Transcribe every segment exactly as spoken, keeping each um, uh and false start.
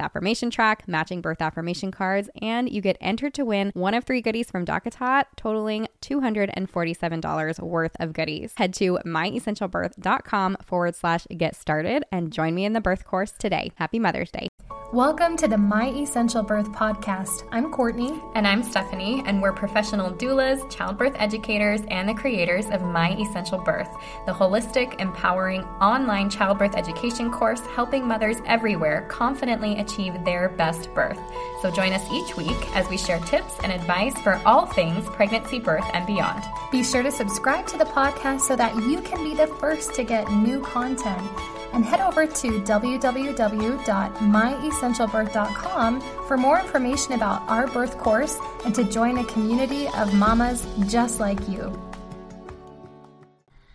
affirmation track, matching birth affirmation cards, and you get entered to win one of three goodies from DockATot, totaling two hundred forty-seven dollars worth of goodies. Head to myessentialbirth.com forward slash get started and join me in the birth course today. Happy Mother's Day. Welcome to the My Essential Birth podcast. I'm Courtney. And I'm Stephanie, and we're professional doulas, childbirth educators, and the creators of My Essential Birth, the holistic, empowering online childbirth education course helping mothers everywhere confidently achieve their best birth. So join us each week as we share tips and advice for all things pregnancy, birth, and beyond. Be sure to subscribe to the podcast so that you can be the first to get new content. And head over to w w w dot my essential birth dot com for more information about our birth course and to join a community of mamas just like you.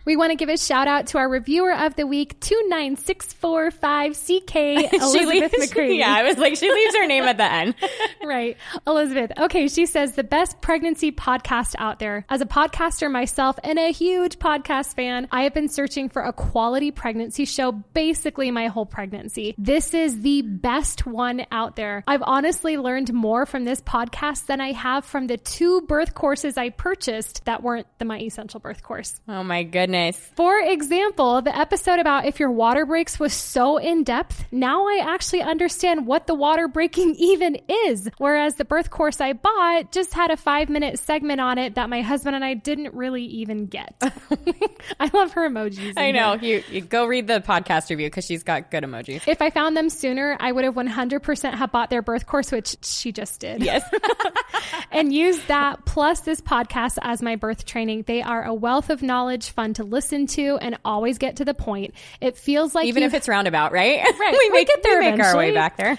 We want to give a shout out to our reviewer of the week, two nine six four five C K, Elizabeth leaves, McCree. She, yeah, I was like, she leaves her name at the end. Right. Elizabeth. Okay. She says, the best pregnancy podcast out there. As a podcaster myself and a huge podcast fan, I have been searching for a quality pregnancy show basically my whole pregnancy. This is the best one out there. I've honestly learned more from this podcast than I have from the two birth courses I purchased that weren't the My Essential Birth course. Oh my goodness. For example, the episode about if your water breaks was so in-depth, now I actually understand what the water breaking even is. Whereas the birth course I bought just had a five-minute segment on it that my husband and I didn't really even get. I love her emojis. I know. You, you go read the podcast review because she's got good emojis. If I found them sooner, I would have one hundred percent have bought their birth course, which she just did. Yes. And used that plus this podcast as my birth training. They are a wealth of knowledge, fun to listen to, and always get to the point. It feels like even if it's roundabout, right? Right. we, we make it there. We make our way back there.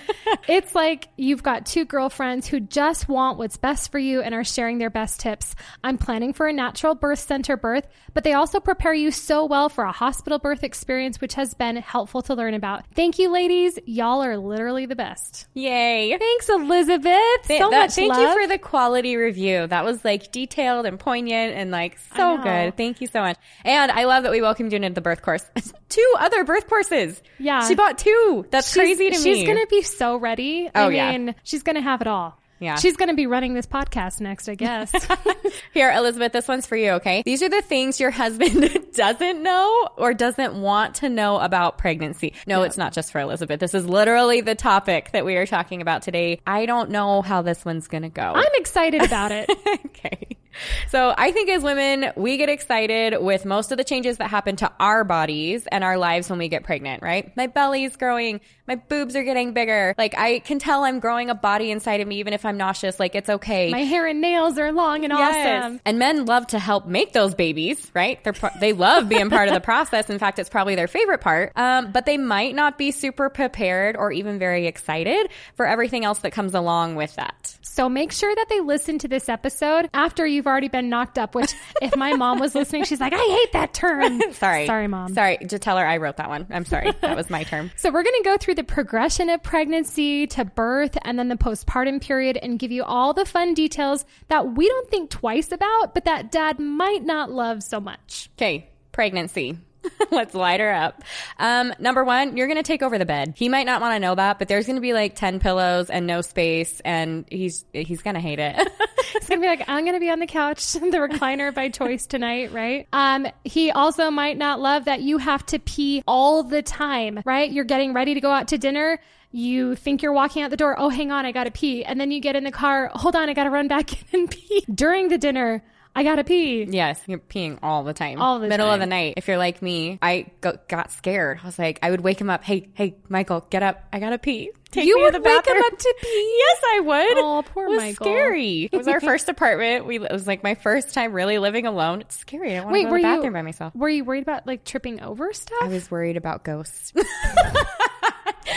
It's like you've got two girlfriends who just want what's best for you and are sharing their best tips. I'm planning for a natural birth center birth, but they also prepare you so well for a hospital birth experience, which has been helpful to learn about. Thank you, ladies. Y'all are literally the best. Yay. Thanks, Elizabeth. Th- so that, much thank love. Thank you for the quality review. That was like detailed and poignant and like so good. Thank you so much. And I love that we welcomed you into the birth course. Two other birth courses. Yeah. She bought two. That's she's, crazy to she's me. She's going to be so ready. Oh, I mean, yeah. She's going to have it all. Yeah. She's going to be running this podcast next, I guess. Here, Elizabeth, this one's for you, okay? These are the things your husband doesn't know or doesn't want to know about pregnancy. No, no, it's not just for Elizabeth. This is literally the topic that we are talking about today. I don't know how this one's going to go. I'm excited about it. Okay. So I think as women, we get excited with most of the changes that happen to our bodies and our lives when we get pregnant, right? My belly's growing. My boobs are getting bigger. Like, I can tell I'm growing a body inside of me, even if I'm nauseous. Like, it's okay. My hair and nails are long and yes. awesome. And men love to help make those babies, right? They're pro- they love being part of the process. In fact, it's probably their favorite part. Um, but they might not be super prepared or even very excited for everything else that comes along with that. So make sure that they listen to this episode after you've already been knocked up, which if my mom was listening, she's like, I hate that term. Sorry. Sorry, Mom. Sorry. Just tell her I wrote that one. I'm sorry. That was my term. So we're going to go through the progression of pregnancy to birth and then the postpartum period and give you all the fun details that we don't think twice about, but that dad might not love so much. Okay. Pregnancy. Let's light her up. Um, number one, you're going to take over the bed. He might not want to know that, but there's going to be like ten pillows and no space, and he's he's going to hate it. He's going to be like, I'm going to be on the couch, the recliner by choice tonight, right? Um, he also might not love that you have to pee all the time, right? You're getting ready to go out to dinner. You think you're walking out the door. Oh, hang on, I got to pee. And then you get in the car. Hold on, I got to run back in and pee. During the dinner, I gotta pee. Yes, you're peeing all the time. All the Middle time. Of the night. If you're like me, I go- got scared. I was like, I would wake him up. Hey, hey, Michael, get up. I gotta pee. Take you would wake him up to pee. Yes, I would. Oh, poor it was Michael. Scary. It was our first apartment. We it was like my first time really living alone. It's scary. I don't want Wait, to go to the bathroom you, by myself. Were you worried about like tripping over stuff? I was worried about ghosts.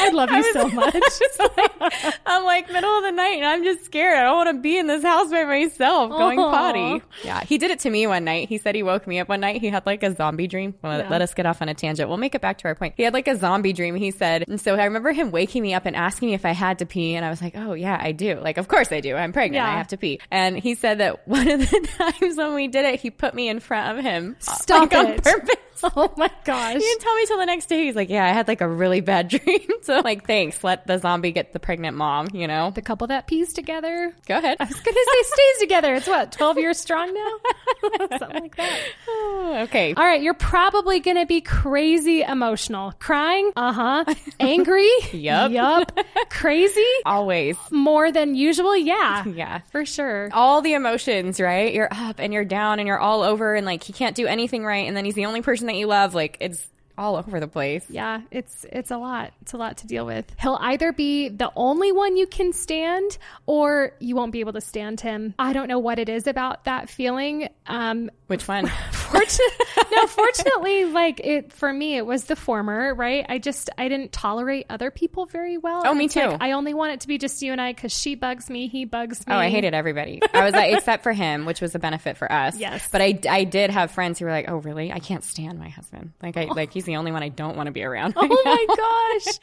I love you I was, so much. Like, I'm like middle of the night and I'm just scared. I don't want to be in this house by myself going Aww. potty. Yeah. He did it to me one night. He said he woke me up one night. He had like a zombie dream. Well, yeah. Let us get off on a tangent. We'll make it back to our point. He had like a zombie dream. He said, and so I remember him waking me up and asking me if I had to pee. And I was like, oh yeah, I do. Like, of course I do. I'm pregnant. Yeah. I have to pee. And he said that one of the times when we did it, he put me in front of him. Stop like, it. On purpose. Oh my gosh. He didn't tell me till the next day. He's like, yeah, I had like a really bad dream. So like, thanks. Let the zombie get the pregnant mom, you know? The couple that pees together. Go ahead. I was going to say stays together. It's what, twelve years strong now? Something like that. Oh, okay. All right. You're probably going to be crazy emotional. Crying? Uh-huh. Angry? Yup. Yup. Crazy? Always. More than usual? Yeah. Yeah. For sure. All the emotions, right? You're up and you're down and you're all over and like he can't do anything right. And then he's the only person that you love. Like it's all over the place. Yeah, it's it's a lot. It's a lot to deal with. He'll either be the only one you can stand or you won't be able to stand him. I don't know what it is about that feeling. Um, Which one? Fortun- no, fortunately, like it for me, it was the former, right? I just, I didn't tolerate other people very well. Oh, me too. Like, I only want it to be just you and I because she bugs me, he bugs me. Oh, I hated everybody. I was like, except for him, which was a benefit for us. Yes. But I, I did have friends who were like, oh, really? I can't stand my husband. Like, I, oh. like he's the only one I don't want to be around right oh now. My gosh.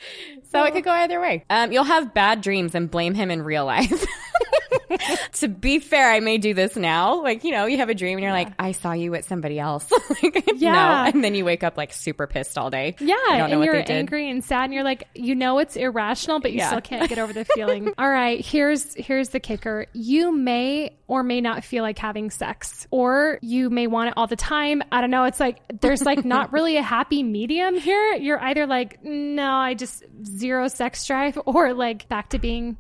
So oh. It could go either way. Um, you'll have bad dreams and blame him in real life. To be fair, I may do this now. Like, you know, you have a dream and you're yeah. like, I saw you with somebody else. Like, yeah. No. And then you wake up like super pissed all day. Yeah. I don't know and what you're they did. Angry and sad and you're like, you know, it's irrational, but you yeah. still can't get over the feeling. All right. Here's, here's the kicker. You may or may not feel like having sex or you may want it all the time. I don't know. It's like, there's like not really a happy medium here. You're either like, no, I just zero sex drive or like back to being...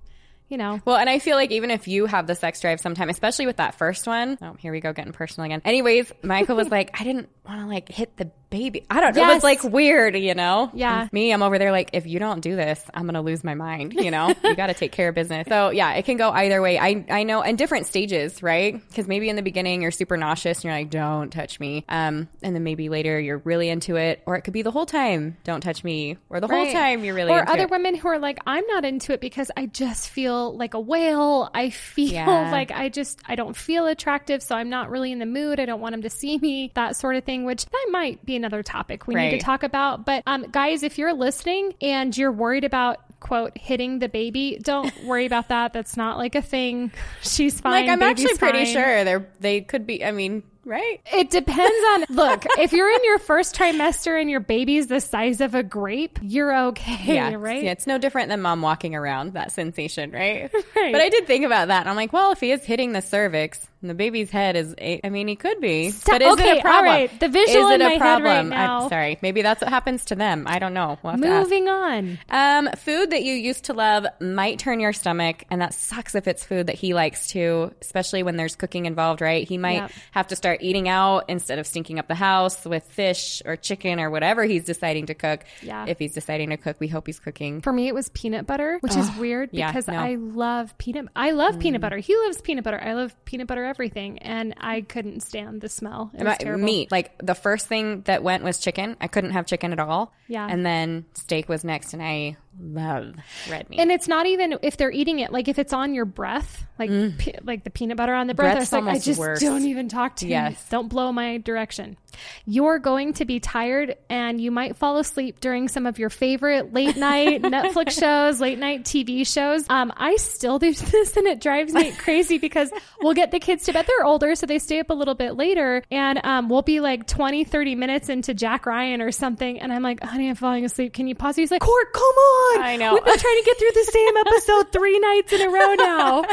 You know. Well, and I feel like even if you have the sex drive sometime, especially with that first one. Oh, here we go. Getting personal again. Anyways, Michael was like, I didn't want to like hit the baby. I don't know. Yes. It was like weird, you know? Yeah. And me, I'm over there like, if you don't do this, I'm going to lose my mind. You know, you got to take care of business. So yeah, it can go either way. I, I know. And different stages, right? Because maybe in the beginning you're super nauseous and you're like, don't touch me. Um, and then maybe later you're really into it, or it could be the whole time. Don't touch me. Or the right. whole time you're really or into it. Or other women who are like, I'm not into it because I just feel like a whale. I feel yeah. like I just, I don't feel attractive. So I'm not really in the mood. I don't want him to see me, that sort of thing, which that might be another topic we right. need to talk about. But um, guys, if you're listening and you're worried about, quote, hitting the baby, don't worry about that. That's not like a thing. She's fine. Like I'm Baby's actually pretty fine. Sure they're, they could be, I mean, right? It depends on, look, if you're in your first trimester and your baby's the size of a grape, you're okay, yeah, right? Yeah, it's no different than mom walking around, that sensation, right? right? But I did think about that. And I'm like, well, if he is hitting the cervix and the baby's head is, eight, I mean, he could be. Stop. But is okay, it a problem? Right. The visual is it in a my problem? Head right now. I'm sorry. Maybe that's what happens to them. I don't know. We'll have Moving to ask. on. Um, food that you used to love might turn your stomach. And that sucks if it's food that he likes too, especially when there's cooking involved, right? He might yep. have to start eating out instead of stinking up the house with fish or chicken or whatever he's deciding to cook. Yeah. If he's deciding to cook, we hope he's cooking. For me, it was peanut butter, which oh, is weird because yeah, no. I love peanut. I love mm. peanut butter. He loves peanut butter. I love peanut butter everything, and I couldn't stand the smell. It was terrible. Meat, like the first thing that went was chicken. I couldn't have chicken at all. Yeah, and then steak was next, and I love red meat. And it's not even if they're eating it, like if it's on your breath, like mm. pe- like the peanut butter on the breath. Breath's I was like, I just worse. Don't even talk to you. Yes. Don't blow my direction. You're going to be tired and you might fall asleep during some of your favorite late night Netflix shows, late night T V shows. Um, I still do this and it drives me crazy because we'll get the kids to bed. They're older, so they stay up a little bit later, and um, we'll be like twenty, thirty minutes into Jack Ryan or something. And I'm like, honey, I'm falling asleep. Can you pause? He's like, Court, come on. I know. We've been trying to get through the same episode three nights in a row now.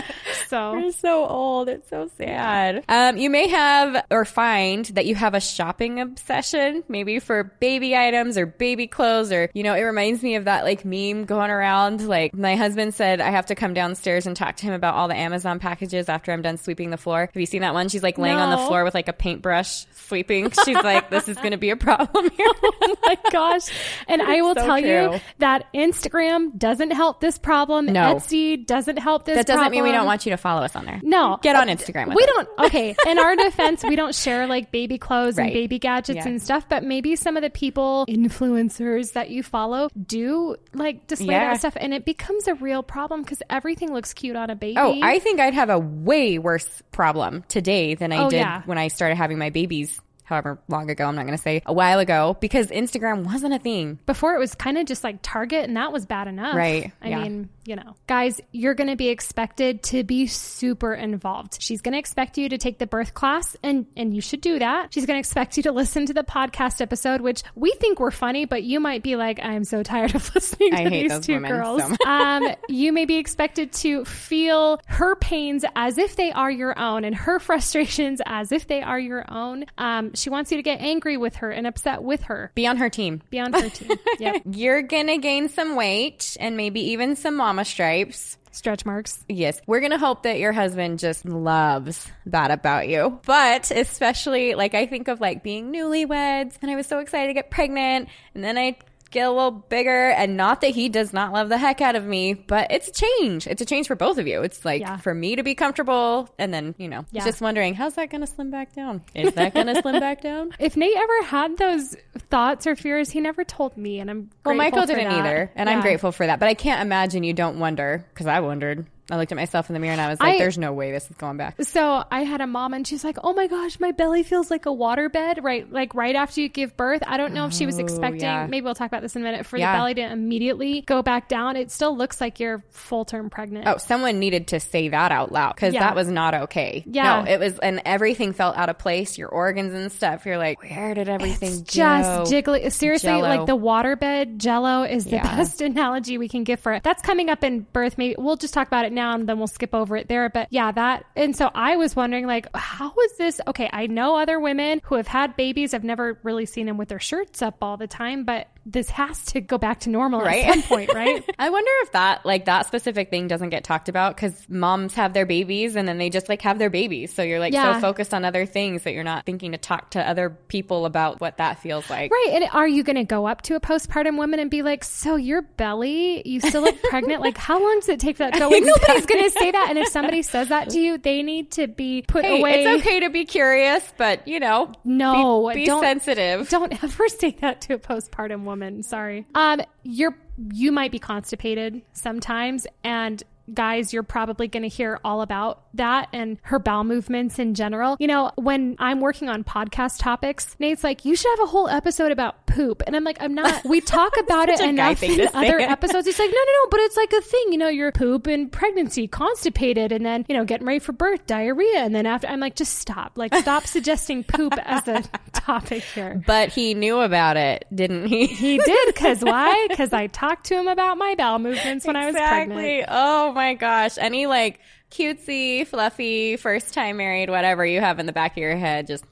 So we're so old. It's so sad. Um, you may have or find that you have a shopping obsession, maybe for baby items or baby clothes, or, you know, it reminds me of that like meme going around. Like my husband said, I have to come downstairs and talk to him about all the Amazon packages after I'm done sweeping the floor. Have you seen that one? She's like laying no. on the floor with like a paintbrush sweeping. She's like, this is going to be a problem here. Oh my gosh. And I will so tell true. you that Instagram doesn't help this problem. No. Etsy doesn't help this problem. That doesn't problem. mean we don't want you to follow us on there. No. Get on Instagram with We us. don't. Okay. In our defense, we don't share like baby clothes right. and baby baby gadgets yeah. and stuff, but maybe some of the people, influencers that you follow, do like display yeah. that stuff, and it becomes a real problem because everything looks cute on a baby. Oh, I think I'd have a way worse problem today than I oh, did yeah. when I started having my babies. However long ago, I'm not going to say a while ago, because Instagram wasn't a thing. Before, it was kind of just like Target, and that was bad enough. Right. I yeah. mean, you know, guys, you're going to be expected to be super involved. She's going to expect you to take the birth class, and, and you should do that. She's going to expect you to listen to the podcast episode, which we think we're funny, but you might be like, I'm so tired of listening to I hate these those two women girls. So much. um, you may be expected to feel her pains as if they are your own and her frustrations as if they are your own. Um, She wants you to get angry with her and upset with her. Be on her team. Be on her team. Yep. You're going to gain some weight and maybe even some mama stripes. Stretch marks. Yes. We're going to hope that your husband just loves that about you. But especially, like, I think of like being newlyweds, and I was so excited to get pregnant, and then I get a little bigger, and not that he does not love the heck out of me, but it's a change. It's a change for both of you. It's like yeah. for me to be comfortable, and then, you know, yeah. just wondering, how's that going to slim back down? Is that going to slim back down? If Nate ever had those thoughts or fears, he never told me, and I'm grateful. Well, Michael didn't that. either, and yeah. I'm grateful for that, but I can't imagine you don't wonder, because I wondered. I looked at myself in the mirror and I was like, I, there's no way this is going back. So I had a mom, and she's like, oh my gosh, my belly feels like a waterbed, right? Like right after you give birth. I don't know oh, if she was expecting, yeah. maybe we'll talk about this in a minute, for yeah. the belly to immediately go back down. It still looks like you're full term pregnant. Oh, someone needed to say that out loud, because yeah. that was not okay. Yeah. No, it was, and everything felt out of place. Your organs and stuff. You're like, where did everything it's go? Just jiggly. Seriously, Jello. Like the waterbed Jello is the yeah. best analogy we can give for it. That's coming up in birth. Maybe we'll just talk about it now, and then we'll skip over it there. But yeah, that, and so I was wondering, like, how is this okay? I know other women who have had babies, I've never really seen them with their shirts up all the time, but this has to go back to normal right? at some point, right? I wonder if that, like, that specific thing doesn't get talked about, because moms have their babies and then they just like have their babies. So you're like yeah. so focused on other things that you're not thinking to talk to other people about what that feels like. Right. And are you going to go up to a postpartum woman and be like, so your belly, you still look pregnant? Like, how long does it take for that to go? Like, nobody's going to say that. And if somebody says that to you, they need to be put hey, away. It's okay to be curious, but, you know, no, be, be don't, sensitive. Don't ever say that to a postpartum woman. Woman, sorry. Um, you're you might be constipated sometimes, and guys, you're probably going to hear all about that and her bowel movements in general. You know, when I'm working on podcast topics, Nate's like, you should have a whole episode about poop. And I'm like, I'm not. We talk about it enough in other episodes. He's like, no, no, no, but it's like a thing. You know, your poop in pregnancy, constipated, and then, you know, getting ready for birth, diarrhea. And then after, I'm like, just stop. Like, stop suggesting poop as a topic here. But he knew about it, didn't he? He did, because why? Because I talked to him about my bowel movements when exactly. I was pregnant. Exactly. Oh, Oh my gosh. Any like cutesy, fluffy, first time married, whatever you have in the back of your head, just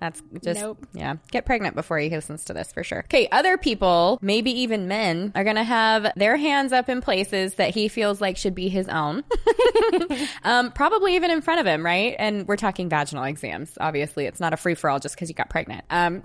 that's just, nope. yeah, get pregnant before he listens to this for sure. Okay. Other people, maybe even men, are going to have their hands up in places that he feels like should be his own. um, probably even in front of him. Right. And we're talking vaginal exams. Obviously, it's not a free for all just because you got pregnant. Um,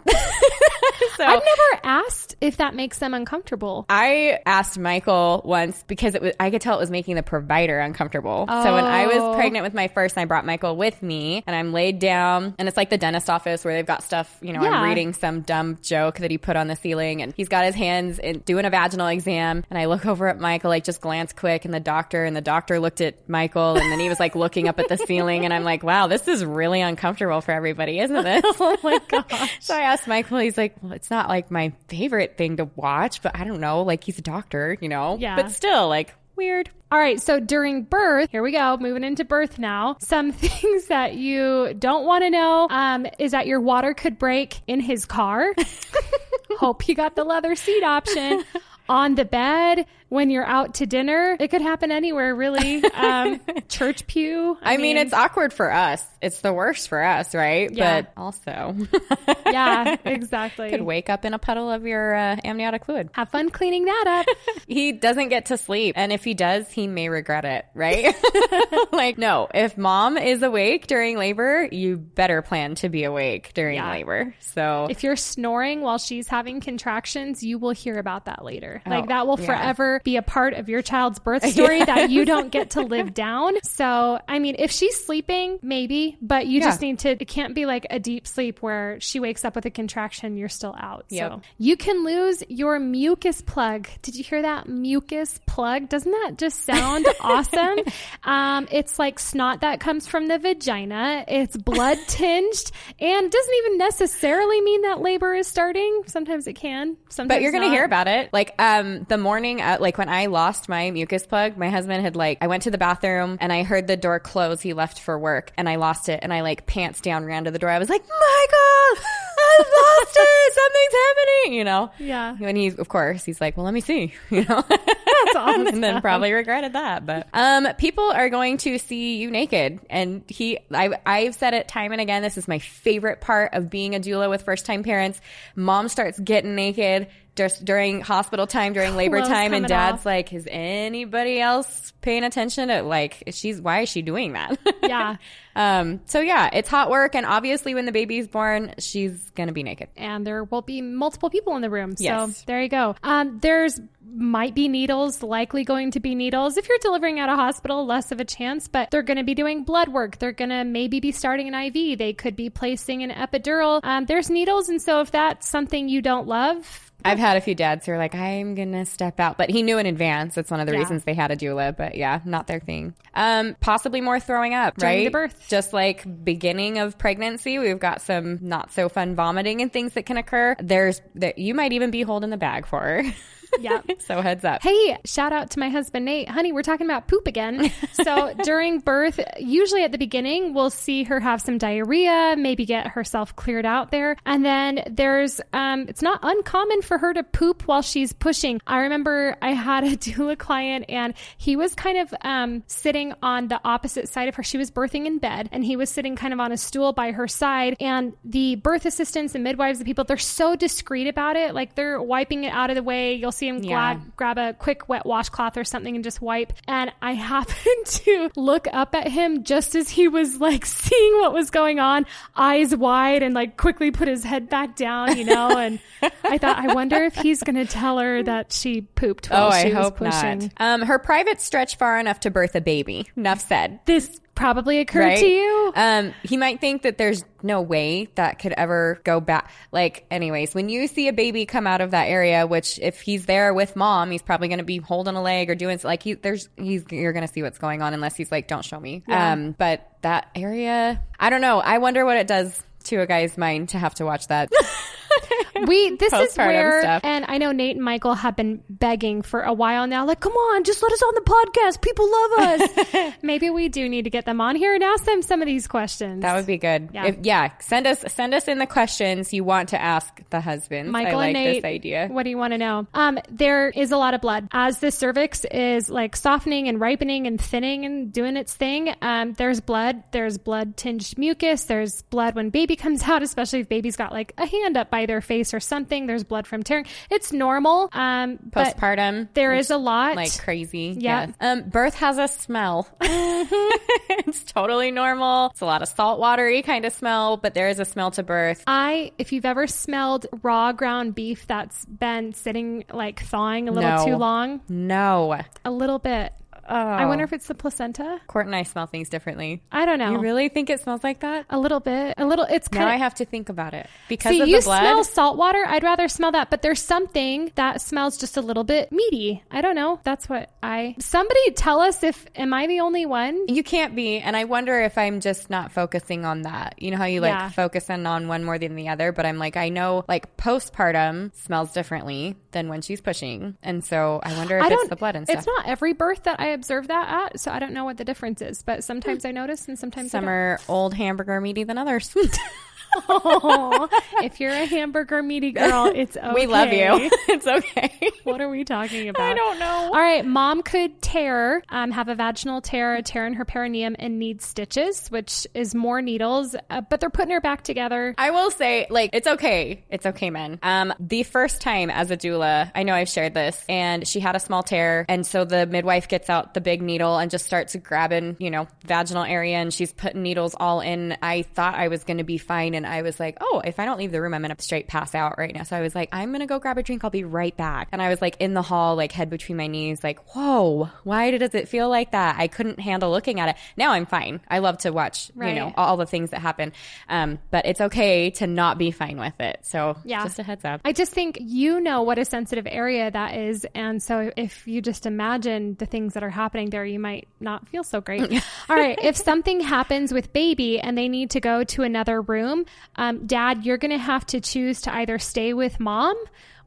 So, I've never asked if that makes them uncomfortable. I asked Michael once because it was, I could tell it was making the provider uncomfortable. Oh. So when I was pregnant with my first, I brought Michael with me, and I'm laid down, and it's like the dentist office where they've got stuff, you know, yeah. I'm reading some dumb joke that he put on the ceiling, and he's got his hands in doing a vaginal exam, and I look over at Michael, like just glance quick, and the doctor, and the doctor looked at Michael, and then he was like looking up at the ceiling, and I'm like, wow, this is really uncomfortable for everybody, isn't it? Oh my gosh. So I asked Michael, he's like, well, it's not like my favorite thing to watch, but I don't know, like he's a doctor, you know, yeah. but still like weird. All right. So during birth, here we go, moving into birth now. Some things that you don't want to know um, is that your water could break in his car. Hope you got the leather seat option. On the bed, when you're out to dinner, it could happen anywhere, really. Um, church pew. I, I mean, mean, it's awkward for us. It's the worst for us, right? Yeah. But also. Yeah, exactly. Could wake up in a puddle of your uh, amniotic fluid. Have fun cleaning that up. He doesn't get to sleep. And if he does, he may regret it, right? Like, no, if mom is awake during labor, you better plan to be awake during yeah. labor. So if you're snoring while she's having contractions, you will hear about that later. Like, oh, that will forever be a part of your child's birth story yes. that you don't get to live down. So, I mean, if she's sleeping, maybe, but you yeah. just need to, it can't be like a deep sleep where she wakes up with a contraction, you're still out. Yep. So you can lose your mucus plug. Did you hear that? Mucus plug. Doesn't that just sound awesome? Um, it's like snot that comes from the vagina. It's blood tinged and doesn't even necessarily mean that labor is starting. Sometimes it can. Sometimes But you're going to hear about it. Like um, the morning, uh, like when I lost my mucus plug, my husband had like, I went to the bathroom and I heard the door close. He left for work and I lost it. And I like pants down, ran to the door. I was like, Michael, I lost it. Something's happening, you know? Yeah. And he, of course, he's like, well, let me see, you know? That's awesome. And then probably regretted that. But um, people are going to see you naked. And he, I, I've said it time and again. This is my favorite part of being a doula with first time parents. Mom starts getting naked just during hospital time, during labor Love's time, and dad's off. Like, is anybody else paying attention to, like, she's, why is she doing that? Yeah. um, so yeah, it's hot work. And obviously when the baby's born, she's going to be naked. And there will be multiple people in the room. Yes. So there you go. Um, there's might be needles, likely going to be needles. If you're delivering at a hospital, less of a chance, but they're going to be doing blood work. They're going to maybe be starting an I V. They could be placing an epidural. Um, there's needles. And so if that's something you don't love, I've had a few dads who are like, I'm going to step out. But he knew in advance. That's one of the yeah. reasons they had a doula. But yeah, not their thing. Um, possibly more throwing up, during right? the birth. Just like beginning of pregnancy, we've got some not so fun vomiting and things that can occur. There's that you might even be holding the bag for. Yeah. So heads up. Hey, shout out to my husband, Nate. Honey, we're talking about poop again. So during birth, usually at the beginning, we'll see her have some diarrhea, maybe get herself cleared out there. And then there's, um, it's not uncommon for her to poop while she's pushing. I remember I had a doula client and he was kind of um, sitting on the opposite side of her. She was birthing in bed and he was sitting kind of on a stool by her side. And the birth assistants and midwives, the people, they're so discreet about it. Like they're wiping it out of the way. You'll see him yeah. grab, grab a quick wet washcloth or something and just wipe. And I happened to look up at him just as he was like seeing what was going on, eyes wide, and like quickly put his head back down, you know. And I thought, I wonder if he's going to tell her that she pooped while oh, she I was hope pushing. Not. Um, her privates stretch far enough to birth a baby. Enough said. This probably occurred right? to you. Um, he might think that there's no way that could ever go back. Like, anyways, when you see a baby come out of that area, which if he's there with mom, he's probably going to be holding a leg or doing like he, there's he's you're going to see what's going on unless he's like, don't show me. Yeah. Um, but that area, I don't know. I wonder what it does to a guy's mind to have to watch that. We this Postpartum is where stuff. And I know Nate and Michael have been begging for a while now, like, come on, just let us on the podcast, people love us. Maybe we do need to get them on here and ask them some of these questions. That would be good. Yeah, if, yeah send us send us in the questions you want to ask the husbands. Michael I like and Nate, this idea. What do you want to know? Um there is a lot of blood as the cervix is like softening and ripening and thinning and doing its thing. Um there's blood there's blood tinged mucus, there's blood when baby comes out, especially if baby's got like a hand up by their face or something. There's blood from tearing. It's normal. Um, Postpartum. There is a lot. Like crazy. Yeah. Yes. Um, birth has a smell. It's totally normal. It's a lot of salt watery kind of smell, but there is a smell to birth. I, if you've ever smelled raw ground beef that's been sitting like thawing a little no. too long. No. A little bit. Oh. I wonder if it's the placenta. Court and I smell things differently. I don't know. You really think it smells like that? A little bit. A little. It's kind of. Now I have to think about it because see, of the blood. See, you smell salt water. I'd rather smell that. But there's something that smells just a little bit meaty. I don't know. That's what I. Somebody tell us if. Am I the only one? You can't be. And I wonder if I'm just not focusing on that. You know how you like yeah. focus in on one more than the other. But I'm like, I know like postpartum smells differently than when she's pushing. And so I wonder if I it's the blood and stuff. It's not every birth that I have. Observe that at, so I don't know what the difference is, but sometimes I notice and sometimes some I don't. Are old hamburger meaty than others. Oh, if you're a hamburger meaty girl, it's okay. We love you. It's okay. What are we talking about? I don't know. All right. Mom could tear, um, have a vaginal tear, a tear in her perineum and need stitches, which is more needles, uh, but they're putting her back together. I will say, like, it's okay. It's okay, men. Um, the first time as a doula, I know I've shared this, and she had a small tear. And so the midwife gets out out the big needle and just starts grabbing, you know, vaginal area, and she's putting needles all in. I thought I was going to be fine, and I was like, oh, if I don't leave the room, I'm going to straight pass out right now. So I was like, I'm going to go grab a drink. I'll be right back. And I was like in the hall, like head between my knees, like, whoa, why does it feel like that? I couldn't handle looking at it. Now I'm fine. I love to watch, right. you know, all the things that happen. Um, but it's okay to not be fine with it. So yeah. just a heads up. I just think you know what a sensitive area that is. And so if you just imagine the things that are happening there, you might not feel so great. All right. If something happens with baby and they need to go to another room, um, dad, you're going to have to choose to either stay with mom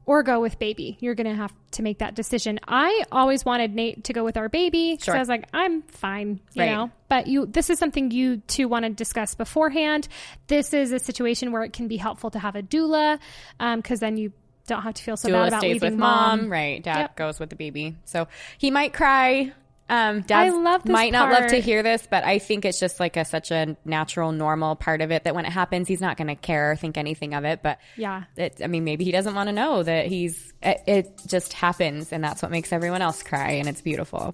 or go with baby. You're going to have to make that decision. I always wanted Nate to go with our baby. Sure. So I was like, I'm fine, you right. know, but you, this is something you two want to discuss beforehand. This is a situation where it can be helpful to have a doula. Um, cause then you don't have to feel so doula bad about stays leaving with mom. mom. Right. Dad yep. goes with the baby. So he might cry. Um, Dad might not part. love to hear this, but I think it's just like a such a natural, normal part of it that when it happens, he's not going to care or think anything of it. But yeah, it, I mean, maybe he doesn't want to know that he's. It, it just happens, and that's what makes everyone else cry, and it's beautiful.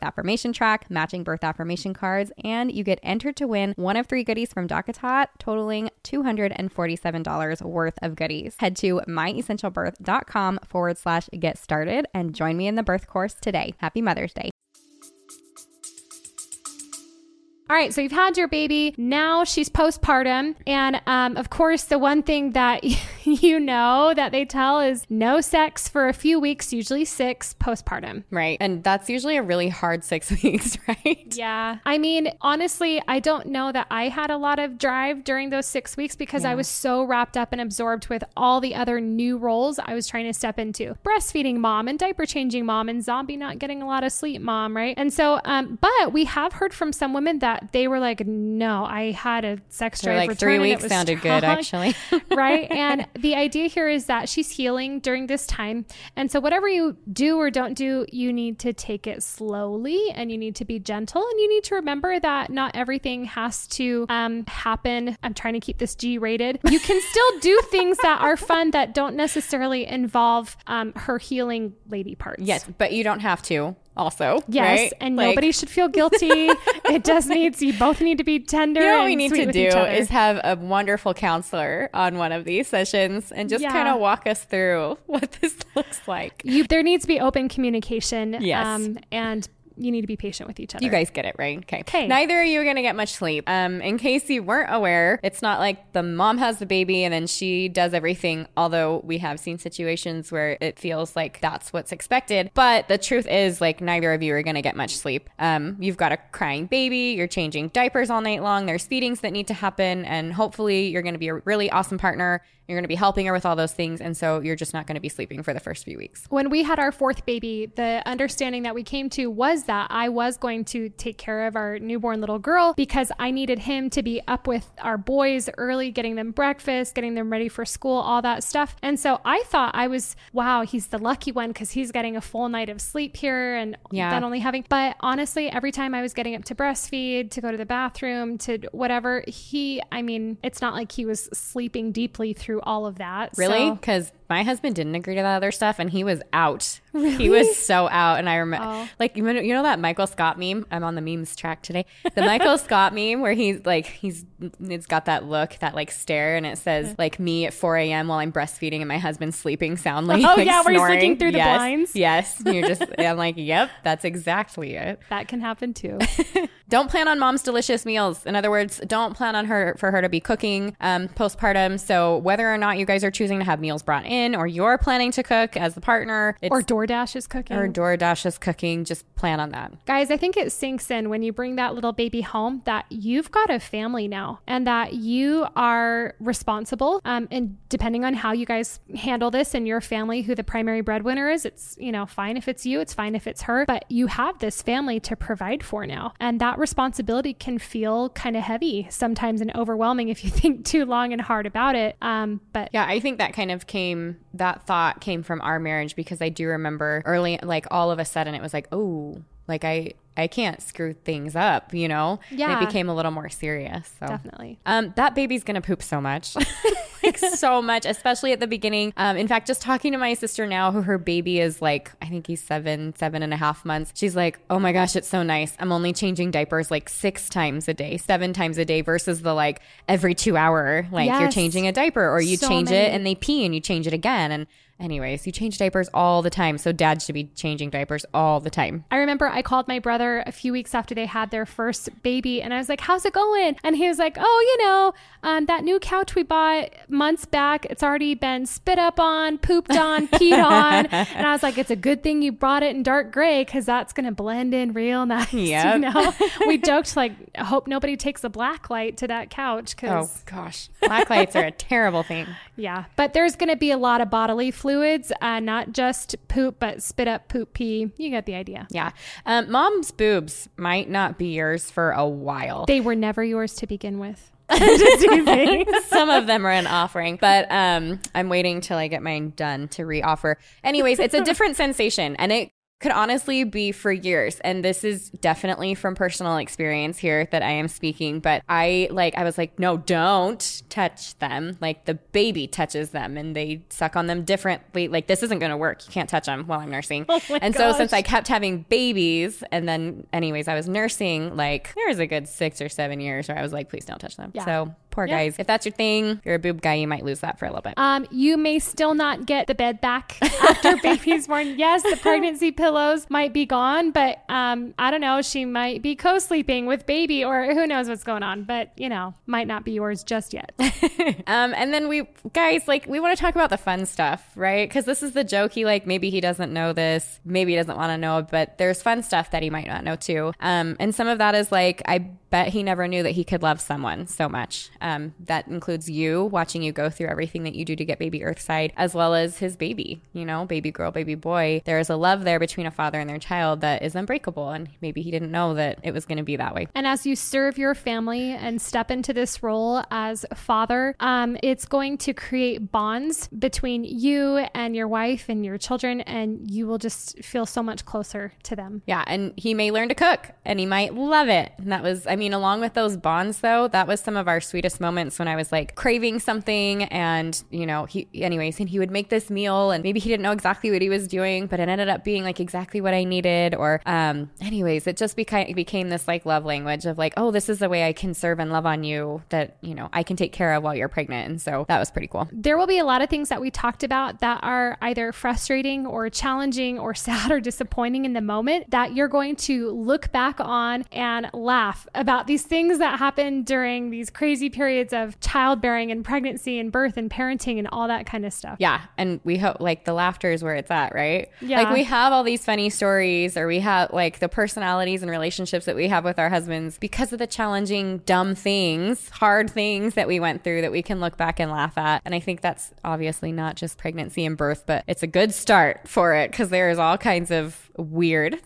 affirmation track, matching birth affirmation cards, and you get entered to win one of three goodies from DockATot, totaling two hundred forty-seven dollars worth of goodies. Head to myessentialbirth.com forward slash get started and join me in the birth course today. Happy Mother's Day. All right, so you've had your baby. Now she's postpartum. And um, of course, the one thing that you know that they tell is no sex for a few weeks, usually six postpartum. Right. And that's usually a really hard six weeks, right? Yeah. I mean, honestly, I don't know that I had a lot of drive during those six weeks because yeah. I was so wrapped up and absorbed with all the other new roles I was trying to step into. Breastfeeding mom and diaper changing mom and zombie not getting a lot of sleep mom, right? And so, um, but we have heard from some women that they were like, no, I had a sex drive. Like return three weeks sounded strong. Good, actually. Right. And the idea here is that she's healing during this time. And so whatever you do or don't do, you need to take it slowly and you need to be gentle. And you need to remember that not everything has to um, happen. I'm trying to keep this G-rated. You can still do things that are fun that don't necessarily involve um, her healing lady parts. Yes, but you don't have to. Also, yes, right? And like, nobody should feel guilty. It does needs you both need to be tender. You know what we need to do is have a wonderful counselor on one of these sessions and just yeah. kind of walk us through what this looks like. You, there needs to be open communication. Yes, um, and. You need to be patient with each other. You guys get it, right? Okay. Okay. Neither of you are going to get much sleep. Um, in case you weren't aware, it's not like the mom has the baby and then she does everything, although we have seen situations where it feels like that's what's expected. But the truth is, like, neither of you are going to get much sleep. Um, you've got a crying baby. You're changing diapers all night long. There's feedings that need to happen. And hopefully you're going to be a really awesome partner. You're going to be helping her with all those things. And so you're just not going to be sleeping for the first few weeks. When we had our fourth baby, the understanding that we came to was that I was going to take care of our newborn little girl because I needed him to be up with our boys early, getting them breakfast, getting them ready for school, all that stuff. And so I thought I was, wow, he's the lucky one because he's getting a full night of sleep here and yeah. not only having, but honestly, every time I was getting up to breastfeed, to go to the bathroom, to whatever, he, I mean, it's not like he was sleeping deeply through all of that. Really? Because so. My husband didn't agree to that other stuff and he was out. Really? He was so out. And I remember, oh. like, you know, you know that Michael Scott meme? I'm on the memes track today. The Michael Scott meme where he's like, he's it's got that look, that like stare, and it says like me at four a.m. while I'm breastfeeding and my husband's sleeping soundly. Oh, like, yeah, where snoring. He's looking through the yes, blinds. Yes. You're just, I'm like, yep, that's exactly it. That can happen too. Don't plan on mom's delicious meals. In other words, don't plan on her for her to be cooking um, postpartum. So whether or not you guys are choosing to have meals brought in, or you're planning to cook as the partner, it's, or door DoorDash is cooking. Or DoorDash is cooking. Just plan on that. Guys, I think it sinks in when you bring that little baby home that you've got a family now and that you are responsible. Um, and depending on how you guys handle this in your family, who the primary breadwinner is, it's, you know, fine if it's you, it's fine if it's her, but you have this family to provide for now. And that responsibility can feel kind of heavy sometimes and overwhelming if you think too long and hard about it. Um, but yeah, I think that kind of came, that thought came from our marriage, because I do remember early, like all of a sudden it was like, oh, like I, I can't screw things up, you know? Yeah. And it became a little more serious. So. Definitely. Um, that baby's going to poop so much. Like so much, especially at the beginning. Um, in fact, just talking to my sister now, who her baby is like, I think he's seven, seven and a half months. She's like, oh my gosh, it's so nice. I'm only changing diapers like six times a day, seven times a day versus the like every two hour, like yes. You're changing a diaper or you so change many. It and they pee and you change it again. And anyways, you change diapers all the time. So dad should be changing diapers all the time. I remember I called my brother a few weeks after they had their first baby and I was like, how's it going? And he was like, oh, you know, um, that new couch we bought months back, it's already been spit up on, pooped on, peed on. And I was like, it's a good thing you brought it in dark gray because that's going to blend in real nice. Yep. You know, we joked like, I hope nobody takes a black light to that couch. Cause... Oh gosh, black lights are a terrible thing. Yeah, but there's going to be a lot of bodily fluids. Fluids, uh, not just poop, but spit up, poop, pee. You got the idea. Yeah. Um, mom's boobs might not be yours for a while. They were never yours to begin with. Some of them are an offering, but um, I'm waiting till I get mine done to reoffer. Anyways, it's a different sensation and it could honestly be for years. And this is definitely from personal experience here that I am speaking, but I like, I was like, no, don't touch them. Like the baby touches them and they suck on them differently. Like this isn't going to work. You can't touch them while I'm nursing. Oh my and gosh. So since I kept having babies and then anyways, I was nursing, like there was a good six or seven years where I was like, please don't touch them. Yeah. So poor yeah. guys. If that's your thing, you're a boob guy, you might lose that for a little bit. Um, you may still not get the bed back after baby's born. Yes, the pregnancy pill Pillows might be gone, but um, I don't know. She might be co-sleeping with baby or who knows what's going on, but you know, might not be yours just yet. um, and then we guys, like we want to talk about the fun stuff, right? Because this is the jokey, like maybe he doesn't know this, maybe he doesn't want to know, but there's fun stuff that he might not know too. Um, and some of that is like, I bet he never knew that he could love someone so much. Um, that includes you, watching you go through everything that you do to get baby Earthside, as well as his baby, you know, baby girl, baby boy. There is a love there between a father and their child that is unbreakable, and maybe he didn't know that it was going to be that way. And as you serve your family and step into this role as father, um, it's going to create bonds between you and your wife and your children, and you will just feel so much closer to them. Yeah, and he may learn to cook and he might love it. And that was, I mean, along with those bonds though, that was some of our sweetest moments when I was like craving something and, you know, he anyways, and he would make this meal and maybe he didn't know exactly what he was doing, but it ended up being like exactly what I needed. Or um, anyways, it just beca- it became this like love language of like, oh, this is the way I can serve and love on you that, you know, I can take care of while you're pregnant. And so that was pretty cool. There will be a lot of things that we talked about that are either frustrating or challenging or sad or disappointing in the moment that you're going to look back on and laugh about these things that happen during these crazy periods of childbearing and pregnancy and birth and parenting and all that kind of stuff. Yeah. And we hope like the laughter is where it's at, right? Yeah. Like we have all these funny stories, or we have like the personalities and relationships that we have with our husbands because of the challenging, dumb things, hard things that we went through that we can look back and laugh at. And I think that's obviously not just pregnancy and birth, but it's a good start for it because there is all kinds of weird.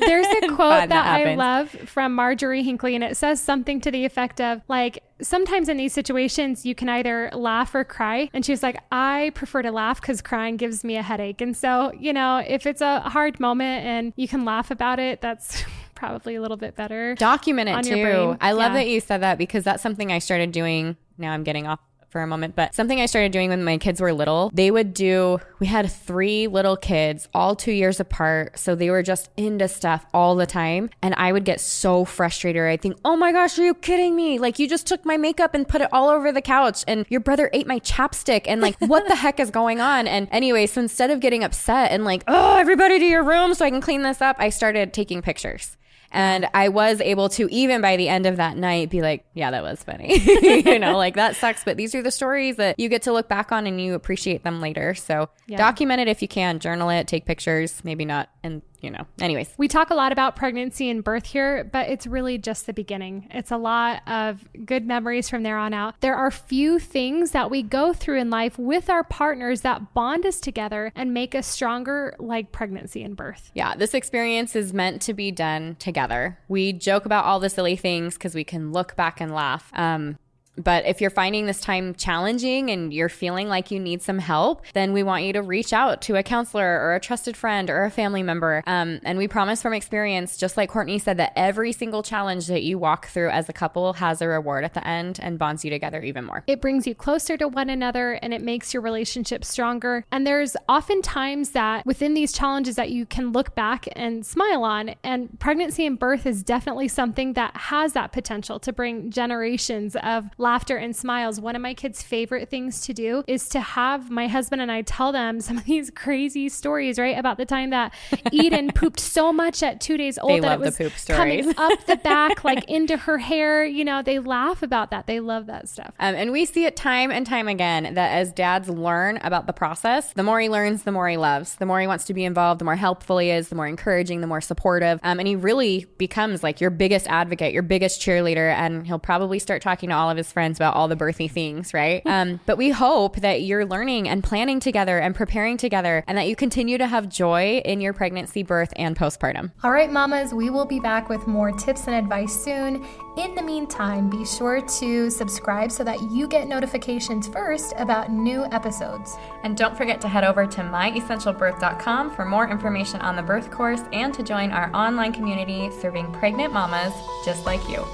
There's a quote that, that I love from Marjorie Hinckley, and it says something to the effect of like, sometimes in these situations, you can either laugh or cry. And she was like, I prefer to laugh because crying gives me a headache. And so, you know, if it's a hard moment and you can laugh about it, that's probably a little bit better. Document it too. I love yeah. that you said that because that's something I started doing. Now I'm getting off for a moment, but something I started doing when my kids were little, they would do, we had three little kids all two years apart. So they were just into stuff all the time. And I would get so frustrated. I think, oh my gosh, are you kidding me? Like you just took my makeup and put it all over the couch and your brother ate my chapstick and like, what the heck is going on? And anyway, so instead of getting upset and like, oh, everybody to your room so I can clean this up, I started taking pictures. And I was able to, even by the end of that night, be like, yeah, that was funny. You know, like that sucks. But these are the stories that you get to look back on and you appreciate them later. So yeah. Document it if you can. Journal it. Take pictures. Maybe not. And, you know, anyways. We talk a lot about pregnancy and birth here, but it's really just the beginning. It's a lot of good memories from there on out. There are few things that we go through in life with our partners that bond us together and make us stronger, like pregnancy and birth. Yeah, this experience is meant to be done together. We joke about all the silly things because we can look back and laugh. Um, But if you're finding this time challenging and you're feeling like you need some help, then we want you to reach out to a counselor or a trusted friend or a family member. Um, and we promise from experience, just like Courtney said, that every single challenge that you walk through as a couple has a reward at the end and bonds you together even more. It brings you closer to one another and it makes your relationship stronger. And there's often times that within these challenges that you can look back and smile on. And pregnancy and birth is definitely something that has that potential to bring generations of laughter and smiles. One of my kids' favorite things to do is to have my husband and I tell them some of these crazy stories, right? About the time that Eden pooped so much at two days old they that it was the poop coming up the back, like into her hair. You know, they laugh about that. They love that stuff. Um, and we see it time and time again that as dads learn about the process, the more he learns, the more he loves, the more he wants to be involved, the more helpful he is, the more encouraging, the more supportive. Um, and he really becomes like your biggest advocate, your biggest cheerleader. And he'll probably start talking to all of his friends about all the birthy things, right? Um, but we hope that you're learning and planning together and preparing together and that you continue to have joy in your pregnancy, birth, and postpartum. All right, mamas, we will be back with more tips and advice soon. In the meantime, be sure to subscribe so that you get notifications first about new episodes. And don't forget to head over to my essential birth dot com for more information on the birth course and to join our online community serving pregnant mamas just like you.